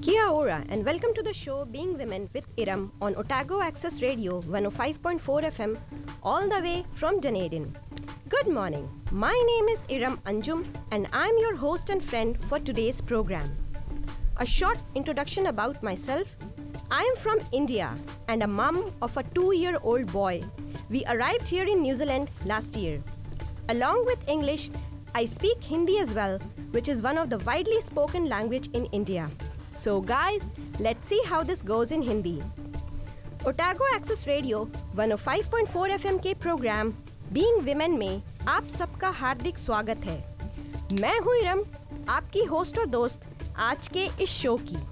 Kia ora and welcome to the show Being Women with Iram on Otago Access Radio 105.4 FM all the way from Dunedin. Good morning. My name is Iram Anjum and I'm your host and friend for today's program. A short introduction about myself. I am from India and a mum of a 2-year-old boy. We arrived here in New Zealand last year. Along with English, I speak Hindi as well, which is one of the widely spoken language in India. So guys, let's see how this goes in Hindi. Otago Access Radio 105.4 FM के programme Being Women में आप सबका हार्दिक स्वागत है। मैं हूँ इरम, आपकी host और दोस्त आज के इस शो की।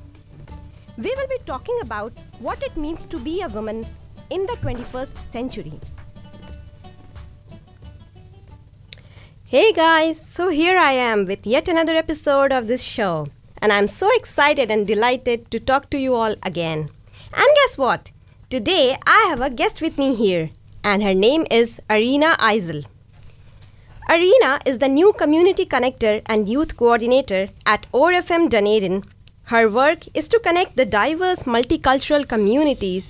We will be talking about what it means to be a woman in the 21st century. Hey guys, so here I am with yet another episode of this show. And I'm so excited and delighted to talk to you all again. And guess what? Today I have a guest with me here, and her name is Arina Aizal. Arina is the new community connector and youth coordinator at OAR FM Dunedin. Her work is to connect the diverse multicultural communities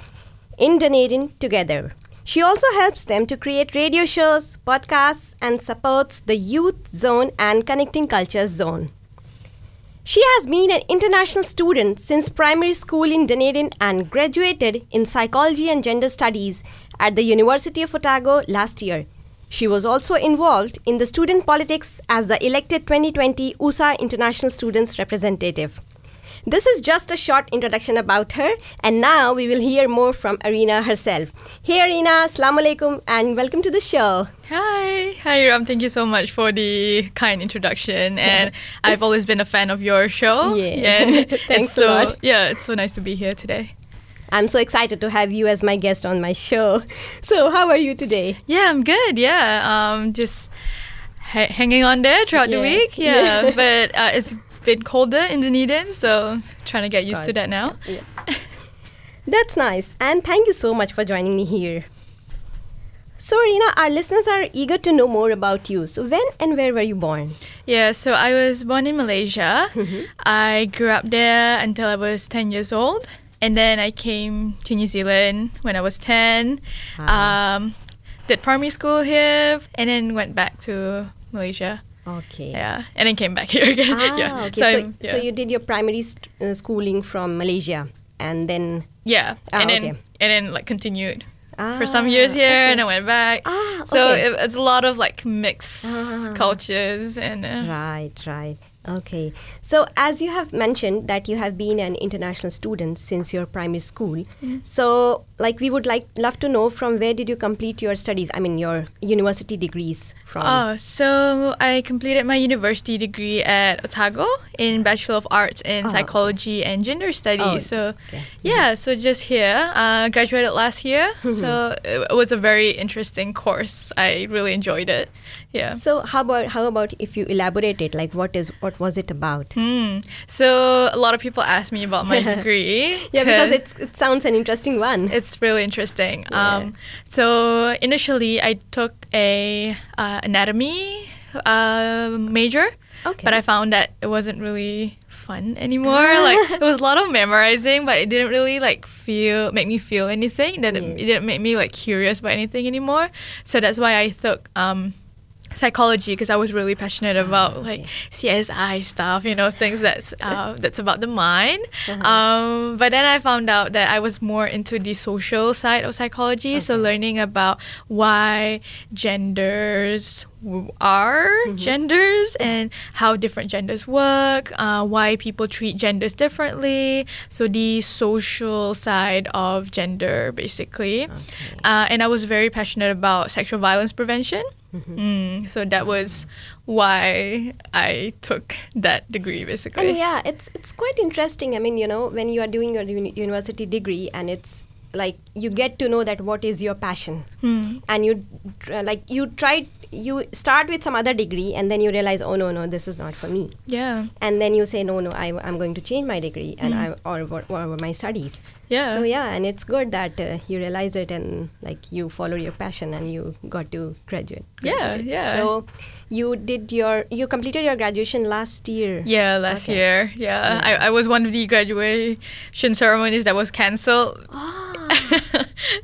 in Dunedin together. She also helps them to create radio shows, podcasts, and supports the Youth Zone and Connecting Cultures Zone. She has been an international student since primary school in Dunedin and graduated in Psychology and Gender Studies at the University of Otago last year. She was also involved in the student politics as the elected 2020 USA International Students Representative. This is just a short introduction about her, and now we will hear more from Arina herself. Hey Arina, Assalamu Alaikum and welcome to the show. Hi Ram, thank you so much for the kind introduction, and I've always been a fan of your show. Yeah. Thanks so much. Yeah, it's so nice to be here today. I'm so excited to have you as my guest on my show. So how are you today? Yeah, I'm good, just hanging on there throughout the week. Yeah. But it's been colder in Dunedin, so trying to get used to that now. Yeah. That's nice, and thank you so much for joining me here. So, Arina, our listeners are eager to know more about you. So, when and where were you born? Yeah, so I was born in Malaysia. Mm-hmm. I grew up there until I was 10 years old, and then I came to New Zealand when I was 10. Wow. Did primary school here, and then went back to Malaysia. Okay. Yeah, and then came back here again. Okay. So you did your primary schooling from Malaysia, and then and then like continued for some years here, and I went back. So it's a lot of like mixed cultures and right. Okay. So as you have mentioned that you have been an international student since your primary school, so like we would love to know from where did you complete your studies? I mean your university degrees from? So I completed my university degree at Otago in Bachelor of Arts in Psychology and Gender Studies. So just here, graduated last year. So it was a very interesting course. I really enjoyed it. Yeah. So how about if you elaborate it? Like what was it about? So a lot of people ask me about my degree. Yeah, because it sounds an interesting one. It's really interesting. Yeah. So initially I took a anatomy major. Okay. But I found that it wasn't really fun anymore. Like it was a lot of memorizing, but it didn't really make me feel anything. It didn't make me like curious about anything anymore. So that's why I took psychology, because I was really passionate about like CSI stuff, you know, things that's about the mind. But then I found out that I was more into the social side of psychology, so learning about why genders are genders and how different genders work, why people treat genders differently, so the social side of gender basically. And I was very passionate about sexual violence prevention. So that was why I took that degree basically. And it's quite interesting. I mean, you know, when you are doing your university degree and it's like you get to know that what is your passion, and you start with some other degree and then you realize, oh no, this is not for me. Yeah. And then you say, no, I'm going to change my degree and or my studies. Yeah. So yeah, and it's good that you realized it and like you follow your passion and you got to graduate. Yeah, yeah. So you completed your graduation last year. Yeah, last year. Yeah. I was one of the graduation ceremonies that was cancelled.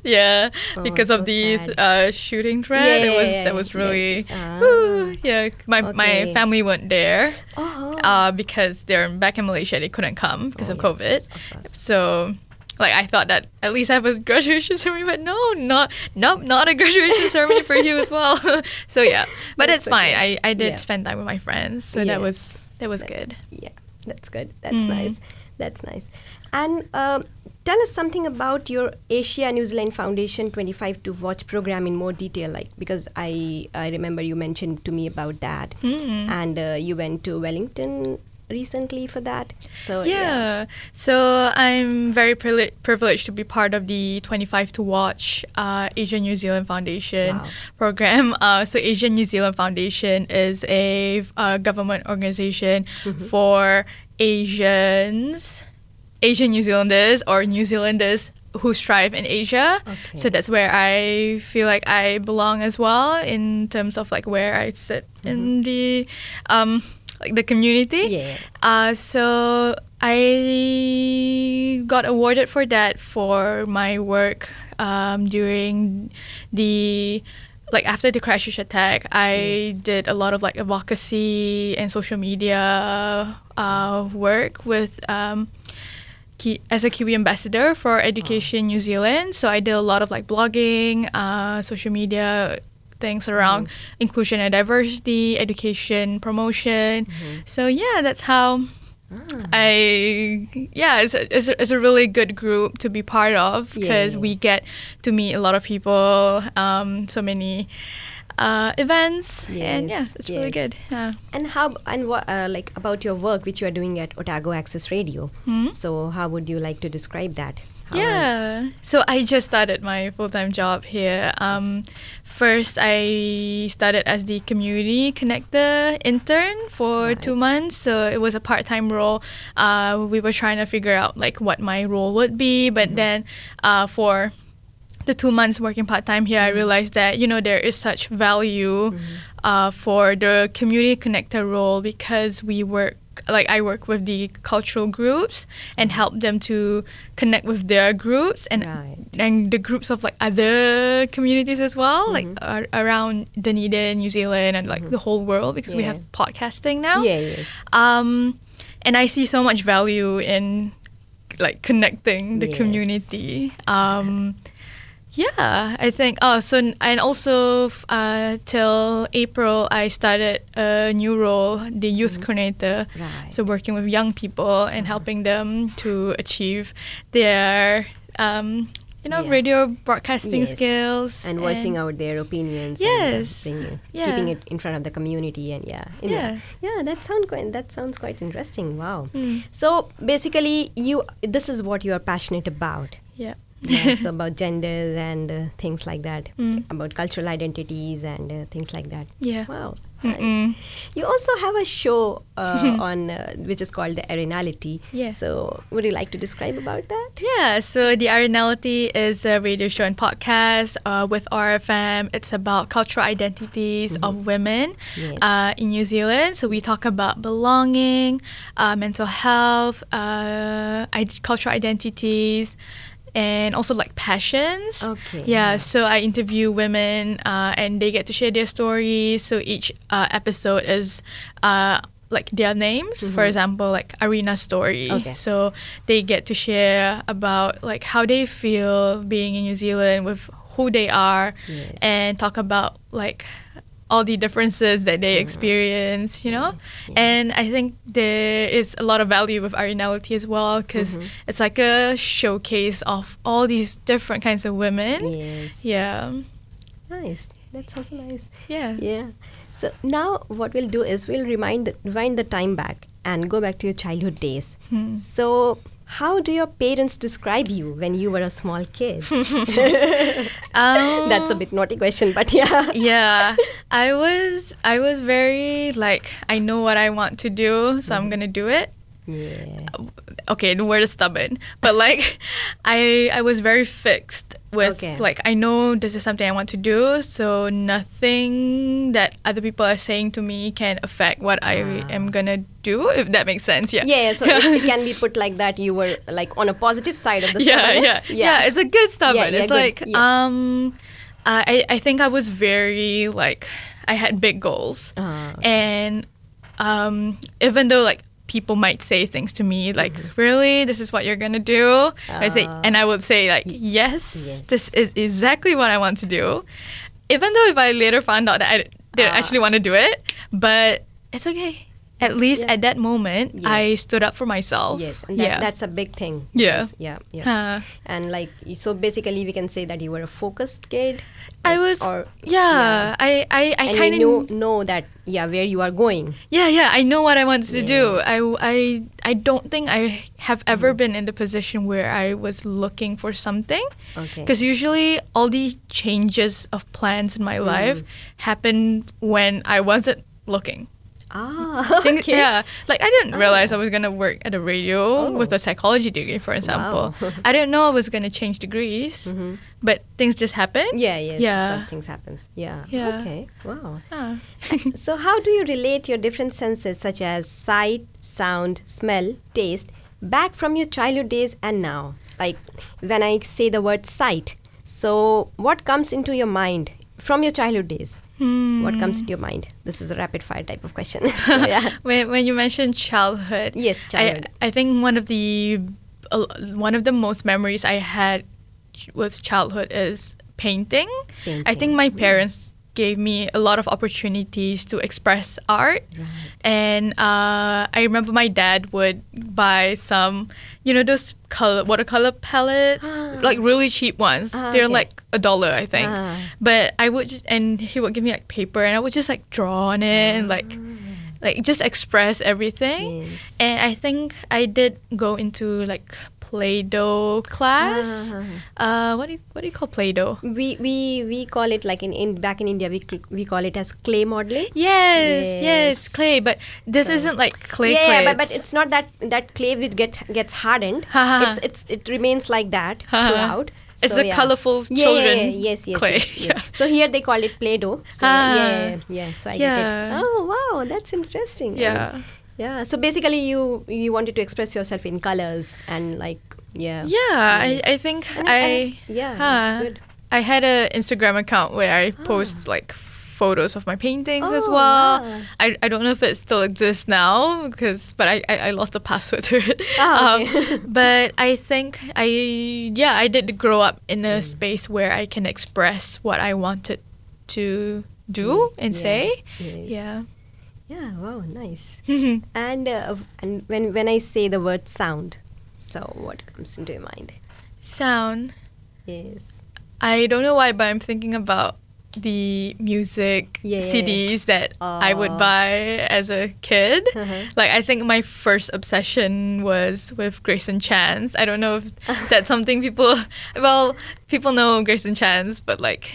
Yeah, because of the shooting threat. Yeah, that was really my family weren't there because they're back in Malaysia. They couldn't come because of COVID. Yes, of so like I thought that at least I was graduation ceremony, but not a graduation ceremony for you as well. So yeah, but it's fine. Okay. I did spend time with my friends, so that was good. Yeah, that's good. That's nice. That's nice. And tell us something about your Asia New Zealand Foundation 25 to Watch program in more detail, like because I remember you mentioned to me about that, and you went to Wellington recently for that. So so I'm very privileged to be part of the 25 to Watch Asian New Zealand Foundation program. So Asian New Zealand Foundation is a government organization for Asian New Zealanders or New Zealanders who strive in Asia. Okay. So that's where I feel like I belong as well in terms of like where I sit in the like the community. Yeah. So I got awarded for that for my work during the after the Christchurch attack. I did a lot of like advocacy and social media work with as a Kiwi Ambassador for Education New Zealand. So I did a lot of like blogging, social media things around inclusion and diversity, education promotion. So yeah, that's how it's a really good group to be part of because we get to meet a lot of people, so many events, and it's really good. Yeah. And about your work which you are doing at Otago Access Radio. So how would you like to describe that? So I just started my full-time job here. First, I started as the community connector intern for 2 months. So it was a part-time role. We were trying to figure out like what my role would be, but then for the 2 months working part-time here, I realized that, there is such value for the community connector role because I work with the cultural groups and help them to connect with their groups and the groups of like other communities as well, like around Dunedin, New Zealand, and like the whole world because we have podcasting now. Yeah, yes. And I see so much value in like connecting the community. Yeah, I think. And also till April, I started a new role, the youth coordinator. Right. So working with young people and helping them to achieve their, radio broadcasting skills and voicing out their opinions. Yes, and keeping it in front of the community that sounds quite interesting. Wow. So basically, this is what you are passionate about. Yeah. Yes, about genders and things like that, about cultural identities and things like that. Yeah. Wow. Nice. You also have a show on which is called the Arinality. Yeah. So would you like to describe about that? Yeah. So the Arinality is a radio show and podcast with RFM. It's about cultural identities of women in New Zealand. So we talk about belonging, mental health, cultural identities, and also like passions. Okay. Yeah, nice. So I interview women and they get to share their stories. So each episode is like their names. For example, like Arina's story. Okay. So they get to share about like how they feel being in New Zealand with who they are and talk about like all the differences that they experience, And I think there is a lot of value with Arinality as well because it's like a showcase of all these different kinds of women. Yes. Yeah. Nice. That sounds nice. Yeah. Yeah. So now what we'll do is we'll rewind the time back and go back to your childhood days. So how do your parents describe you when you were a small kid? That's a bit naughty question, but yeah. Yeah, I was very like, I know what I want to do, so I'm going to do it. Yeah. Okay, the word is stubborn, but like I was very fixed with like, I know this is something I want to do, so nothing that other people are saying to me can affect what I am gonna do, if that makes sense. Yeah, so it can be put like that. You were like on a positive side of the stubbornness. Yeah, it's a good stubborn. It's like good, I think I was very like, I had big goals, and even though like people might say things to me like, really, this is what you're gonna do? I would say like, yes, this is exactly what I want to do, even though if I later found out that I didn't actually want to do it, but it's okay. At least at that moment, I stood up for myself. Yes, and that's a big thing. And like, so basically we can say that you were a focused kid. Like, I was, I kind of know that, where you are going. Yeah, I know what I wanted to do. I don't think I have ever been in the position where I was looking for something. Because usually all the changes of plans in my life happened when I wasn't looking. Yeah, like I didn't realize I was going to work at a radio with a psychology degree, for example. Wow. I didn't know I was going to change degrees, but things just happen. Yeah. Those things happen. Yeah. Okay, wow. So how do you relate your different senses such as sight, sound, smell, taste back from your childhood days and now? Like when I say the word sight, so what comes into your mind from your childhood days? What comes to your mind? This is a rapid-fire type of question. So, when you mentioned childhood, I think one of the most memories I had with childhood is painting. I think my parents gave me a lot of opportunities to express art, and I remember my dad would buy some, those watercolor palettes, like really cheap ones. They're like $1, I think. But I would, and he would give me like paper, and I would just like draw on it and like just express everything. Yes. And I think I did go into like Play-Doh class. What do you call Play-Doh? We call it like in back in India we call it as clay modeling. Yes, clay. But this isn't like clay. Yeah, but it's not that clay which gets hardened. It remains like that throughout. It's so, the colorful children yes, clay. Yes. So here they call it Play-Doh. So So I get it. Oh wow, that's interesting. Yeah. Yeah, so basically you wanted to express yourself in colours and like, I think it's good. I had an Instagram account where I post like photos of my paintings as well. Wow. I don't know if it still exists now, but I lost the password to it. But I think I did grow up in a space where I can express what I wanted to do and say. Yes. Yeah. Yeah, wow, nice. And when I say the word sound, so what comes into your mind? Sound. Yes. I don't know why, but I'm thinking about the music CDs that I would buy as a kid. Like, I think my first obsession was with Grayson Chance. I don't know if that's something people know Grayson Chance, but like,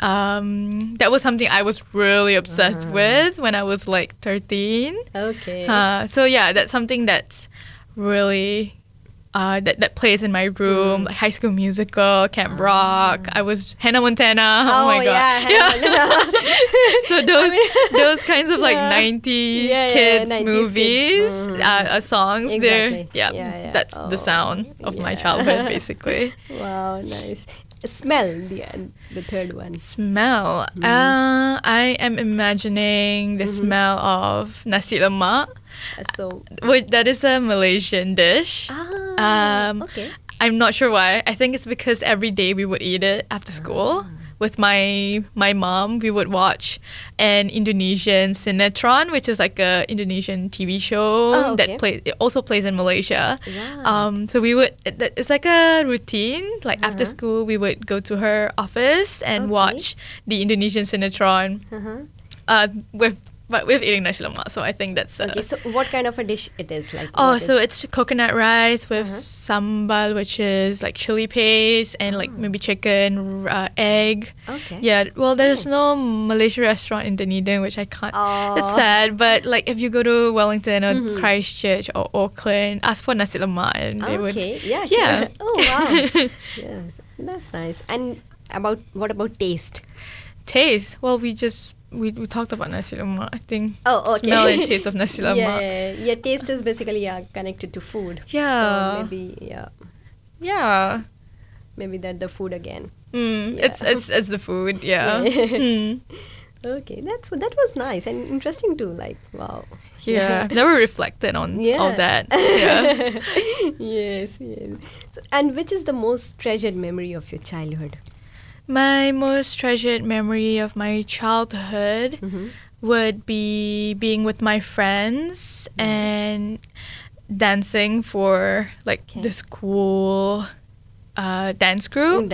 that was something I was really obsessed with when I was like 13. Okay. So yeah, that's something that's really that plays in my room. Like High School Musical, Camp Rock. I was Hannah Montana. Oh my god. Hannah Montana. So those kinds of like 90s kids 90s movies, songs. Exactly. That's the sound of my childhood basically. Wow, nice. Smell, the third one. Smell. I am imagining the smell of nasi lemak. That is a Malaysian dish. I'm not sure why. I think it's because every day we would eat it after school. With my mom, we would watch an Indonesian sinetron, which is like a Indonesian TV show that plays in Malaysia. Yeah. So we would, it's like a routine. Like after school, we would go to her office and watch the Indonesian sinetron with But we're eating nasi lemak, so I think that's... Okay, so what kind of a dish it is? Like? Oh, so it's coconut rice with sambal, which is like chili paste, and like maybe chicken, egg. Okay. Yeah, well, there's no Malaysian restaurant in Dunedin, which I can't... Oh. It's sad, but like if you go to Wellington or Christchurch or Auckland, ask for nasi lemak and they would... Okay, yeah, sure. Yeah. Oh, wow. Yes, that's nice. And about what about taste? Taste? Well, we talked about nasi lemak, I think. Oh, okay. Smell and taste of nasi lemak. Yeah, taste is basically connected to food. Yeah. So maybe, yeah. Yeah. Maybe that the food again. Yeah. It's the food, yeah. Okay, that was nice and interesting too, like, wow. Yeah, I've never reflected on all that. Yeah. Yes. So, and which is the most treasured memory of your childhood? My most treasured memory of my childhood would be being with my friends and dancing for like the school dance group.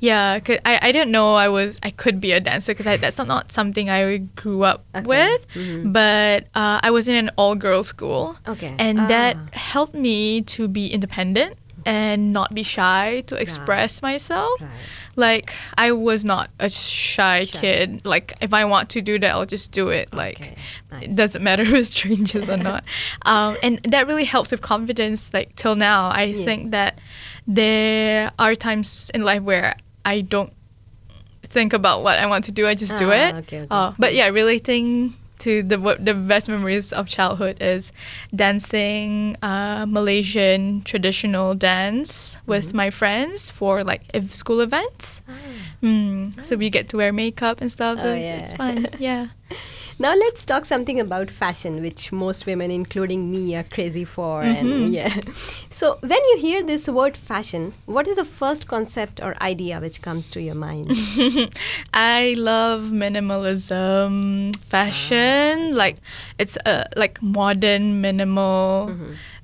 Yeah, cause I didn't know I could be a dancer because that's not something I grew up with. But I was in an all-girls school. Okay. And that helped me to be independent and not be shy to express myself. Right. Like, I was not a shy kid. Like, if I want to do that, I'll just do it. Like, It doesn't matter if it's strangers or not. And that really helps with confidence, like, till now. I think that there are times in life where I don't think about what I want to do. I just do it. Okay. But, yeah, relating to the best memories of childhood is dancing Malaysian traditional dance with my friends for like school events. Nice. So we get to wear makeup and stuff, so it's fun. Yeah. Now let's talk something about fashion, which most women, including me, are crazy for. And so when you hear this word fashion, what is the first concept or idea which comes to your mind? I love minimalism, fashion, like it's like modern, minimal.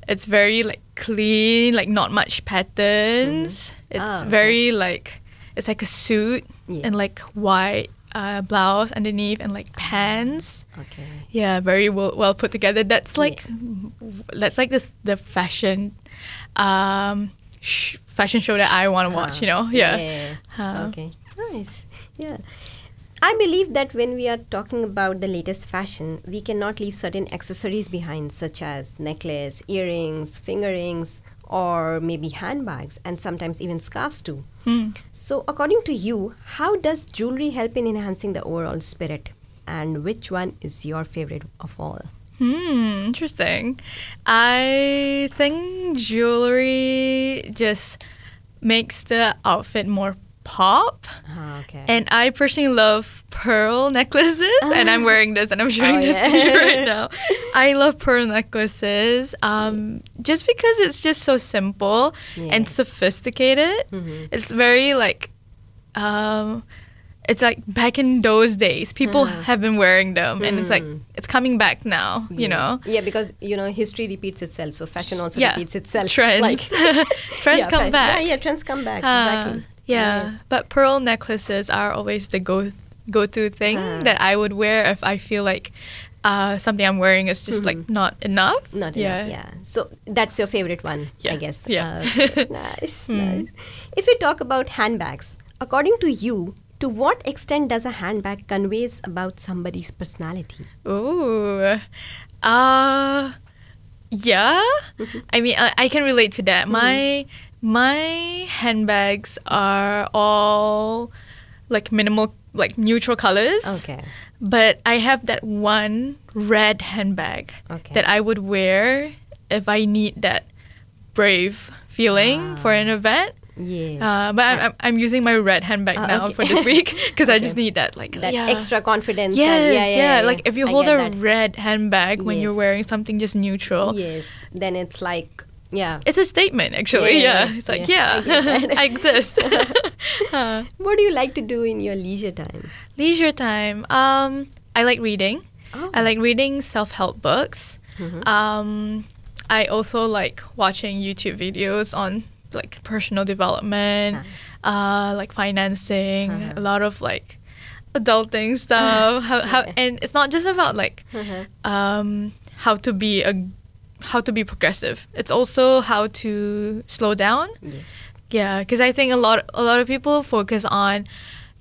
It's very like clean, like not much patterns. It's very like, it's like a suit and like white. Blouse underneath and like pants. Okay. Yeah, very well put together. That's like the fashion fashion show that I want to watch, you know. Okay, nice. Yeah, I believe that when we are talking about the latest fashion, we cannot leave certain accessories behind, such as necklace, earrings, finger rings, or maybe handbags, and sometimes even scarves too. So according to you, how does jewelry help in enhancing the overall spirit? And which one is your favorite of all? Interesting. I think jewelry just makes the outfit more pop. Okay. And I personally love pearl necklaces, and I'm wearing this and I'm showing this to you right now. I love pearl necklaces just because it's just so simple and sophisticated. It's very like it's like back in those days, people have been wearing them, and it's like it's coming back now, you know. Yeah, because you know history repeats itself, so fashion also repeats itself. Trends, like, trends come back. Yeah, trends come back exactly. Yeah, nice. But pearl necklaces are always the go-to thing that I would wear if I feel like something I'm wearing is just like not enough. Not enough. So that's your favorite one, I guess. Yeah. Okay. Nice, nice. If we talk about handbags, according to you, to what extent does a handbag conveys about somebody's personality? Ooh. I mean, I can relate to that. My handbags are all like minimal, like neutral colors. Okay. But I have that one red handbag that I would wear if I need that brave feeling for an event. Yes. But I'm using my red handbag now for this week because I just need that like that extra confidence. Yes, like if you hold a red handbag when you're wearing something just neutral. Yes. Then it's like. Yeah. It's a statement, actually. Yeah. It's like, I exist. What do you like to do in your leisure time? Leisure time? I like reading. Oh. I like reading self-help books. I also like watching YouTube videos on, like, personal development, like financing, a lot of, like, adulting stuff. And it's not just about like how to be progressive. It's also how to slow down. Yes. Yeah, because I think a lot of people focus on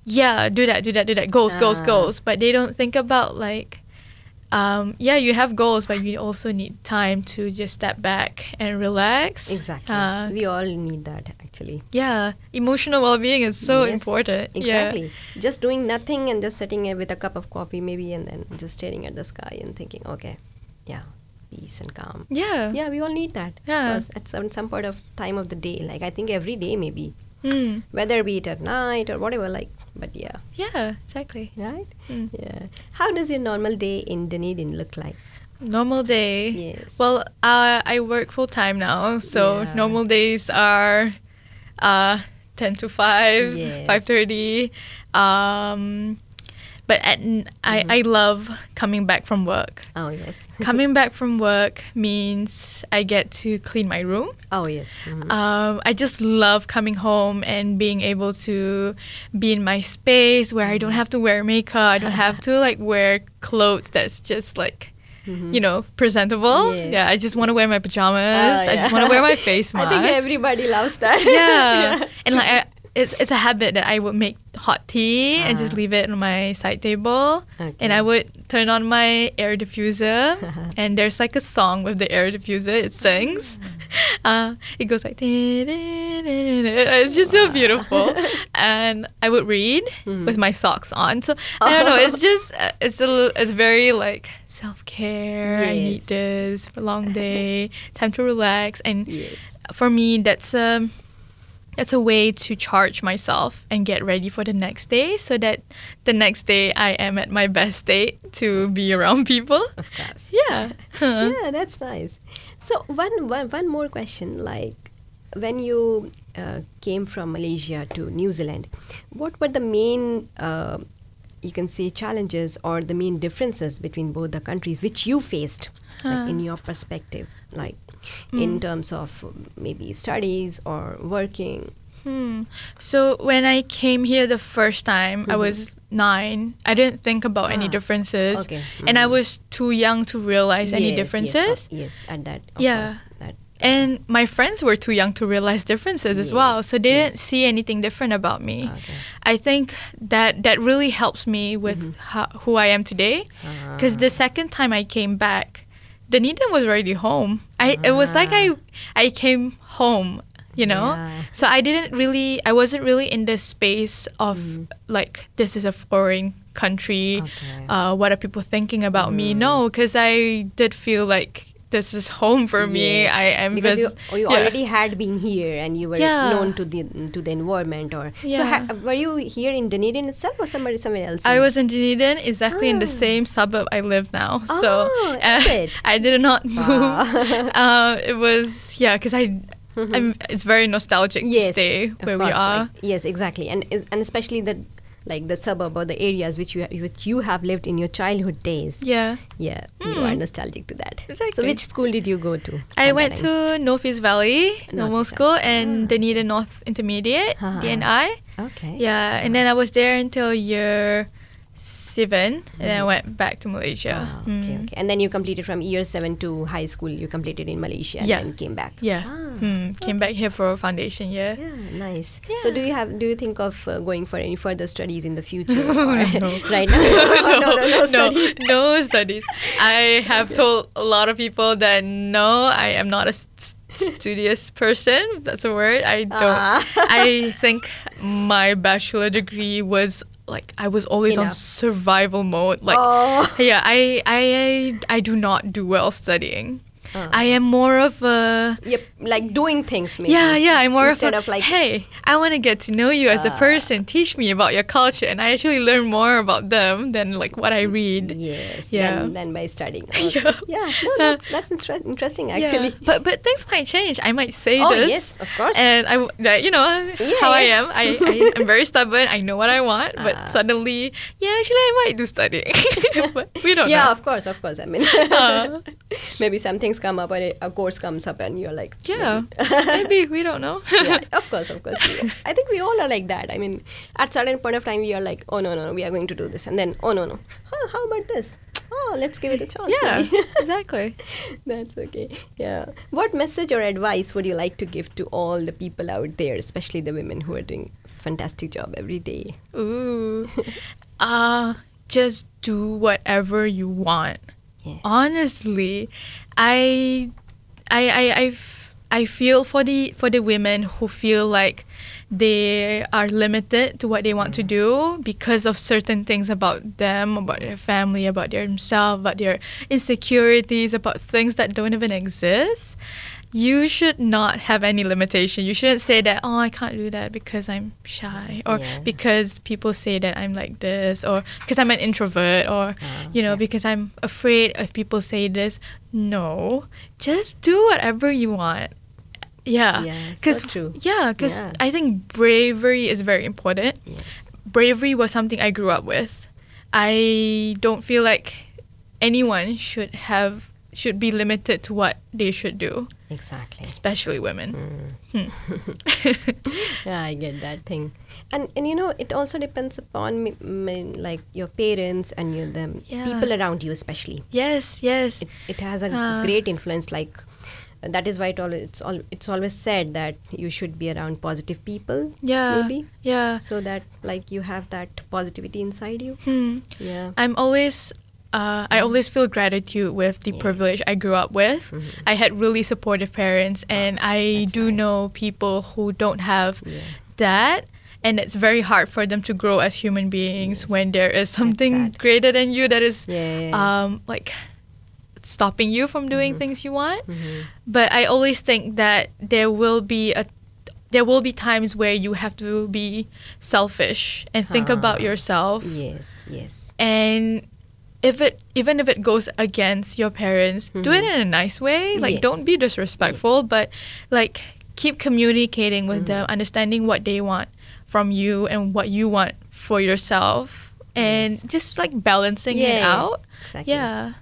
do that. Goals. But they don't think about like, you have goals, but you also need time to just step back and relax. Exactly. We all need that, actually. Yeah. Emotional well-being is so important. Exactly. Yeah. Just doing nothing and just sitting with a cup of coffee maybe and then just staring at the sky and thinking, okay, yeah, peace and calm. Yeah. Yeah, we all need that. Yeah. At some part of time of the day, like I think every day maybe. Mm. Whether it be at night or whatever, like, but yeah. Yeah, exactly. Right? Mm. Yeah. How does your normal day in Dunedin look like? Normal day? Yes. Well, I work full-time now, so normal days are 10 to 5, 5:30. But I love coming back from work. Oh, yes. Coming back from work means I get to clean my room. Oh, yes. Mm-hmm. I just love coming home and being able to be in my space where I don't have to wear makeup. I don't have to like wear clothes that's just like, you know, presentable. Yes. Yeah, I just want to wear my pajamas. I just want to wear my face mask. I think everybody loves that. Yeah. And like It's a habit that I would make hot tea and just leave it on my side table. Okay. And I would turn on my air diffuser. And there's like a song with the air diffuser. It sings. It goes like... It's just so beautiful. And I would read with my socks on. So, I don't know. It's just... It's very like... Self-care, I need this for a long day. Time to relax. And for me, that's... It's a way to charge myself and get ready for the next day so that the next day I am at my best state to be around people. Of course. Yeah. Yeah, that's nice. So one more question, like when you came from Malaysia to New Zealand, what were the main, you can say, challenges or the main differences between both the countries which you faced like in your perspective? Like, in terms of maybe studies or working. So when I came here the first time, I was 9. I didn't think about any differences. Okay. And I was too young to realize any differences. Yes, and that, of course. That, and my friends were too young to realize differences as well. So they didn't see anything different about me. Okay. I think that really helps me with who I am today. Because the second time I came back, Dunedin was already home. It was like I came home, you know. Yeah. So I wasn't really in the space of like, this is a foreign country. Okay. What are people thinking about me? No, because I did feel like this is home for me. I am because you already had been here and you were known to the environment. Or so were you here in Dunedin itself or somewhere else? I was in Dunedin, exactly in the same suburb I live now. So I did not move. It was because it's very nostalgic to stay where we are. Like, yes, exactly, and especially the like the suburb or the areas which you have lived in your childhood days. Yeah. Yeah, you are nostalgic to that. Exactly. So which school did you go to? I went to North East Valley Normal School and Dunedin North Intermediate, DNI. Okay. Yeah, and then I was there until year 7 and then I went back to Malaysia. Oh, okay. And then you completed from year 7 to high school, you completed in Malaysia and then came back. Yeah. Came back here for foundation year. Yeah, nice. Yeah. So do you think of going for any further studies in the future? No. Right now? No studies. No studies. I have told a lot of people that no, I am not a studious person, if that's a word. I don't. I think my bachelor degree was like I was always on survival mode. Like, I do not do well studying. I am more of a... like doing things, maybe. Yeah, I'm more of like... Hey, I want to get to know you as a person. Teach me about your culture. And I actually learn more about them than like what I read. Yes, than by studying. Okay. That's interesting, actually. Yeah. But things might change. I might say this. Oh, yes, of course. And, how I am. I'm very stubborn. I know what I want. But suddenly, actually, I might do studying. But we don't know. Yeah, of course, I mean, maybe some things come up, and a course comes up, and you're like, yeah, maybe we don't know. Yeah, of course. I think we all are like that. I mean, at certain point of time, we are like, oh no, we are going to do this, and then oh no, how about this? Oh, let's give it a chance. Yeah, exactly. That's okay. Yeah. What message or advice would you like to give to all the people out there, especially the women who are doing a fantastic job every day? Ooh. Just do whatever you want. Yeah. Honestly, I feel for the women who feel like they are limited to what they want to do because of certain things about them, about their family, about themselves, about their insecurities, about things that don't even exist. You should not have any limitation. You shouldn't say that, oh, I can't do that because I'm shy, or because people say that I'm like this, or because I'm an introvert, or because I'm afraid if people say this. No, just do whatever you want. Yeah, so true. Yeah, because I think bravery is very important. Yes. Bravery was something I grew up with. I don't feel like anyone should be limited to what they should do. Exactly. Especially women. Yeah, I get that thing. And it also depends upon like your parents and the people around you, especially. Yes. It has a great influence, like. That is why it's always said that you should be around positive people. Yeah. Maybe. Yeah. So that like you have that positivity inside you. Yeah. I'm always I always feel gratitude with the privilege I grew up with. I had really supportive parents, and I do know people who don't have that. And it's very hard for them to grow as human beings when there is something greater than you that is like stopping you from doing things you want, but I always think that there will be times where you have to be selfish and think about yourself. Yes. And even if it goes against your parents, do it in a nice way. Like don't be disrespectful, but like keep communicating with them, understanding what they want from you and what you want for yourself, and just like balancing it out. Exactly. Yeah.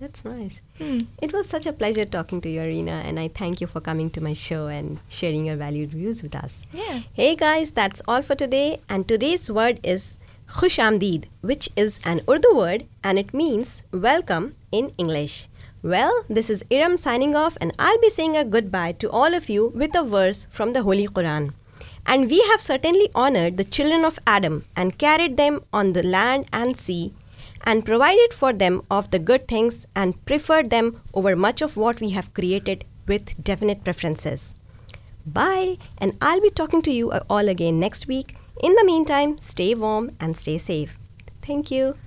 That's nice. It was such a pleasure talking to you, Arina, and I thank you for coming to my show and sharing your valued views with us. Yeah. Hey guys, that's all for today. And today's word is Khushamdid, which is an Urdu word, and it means welcome in English. Well, this is Iram signing off, and I'll be saying a goodbye to all of you with a verse from the Holy Quran. And we have certainly honored the children of Adam and carried them on the land and sea, and provided for them of the good things, and preferred them over much of what we have created with definite preferences. Bye, and I'll be talking to you all again next week. In the meantime, stay warm and stay safe. Thank you.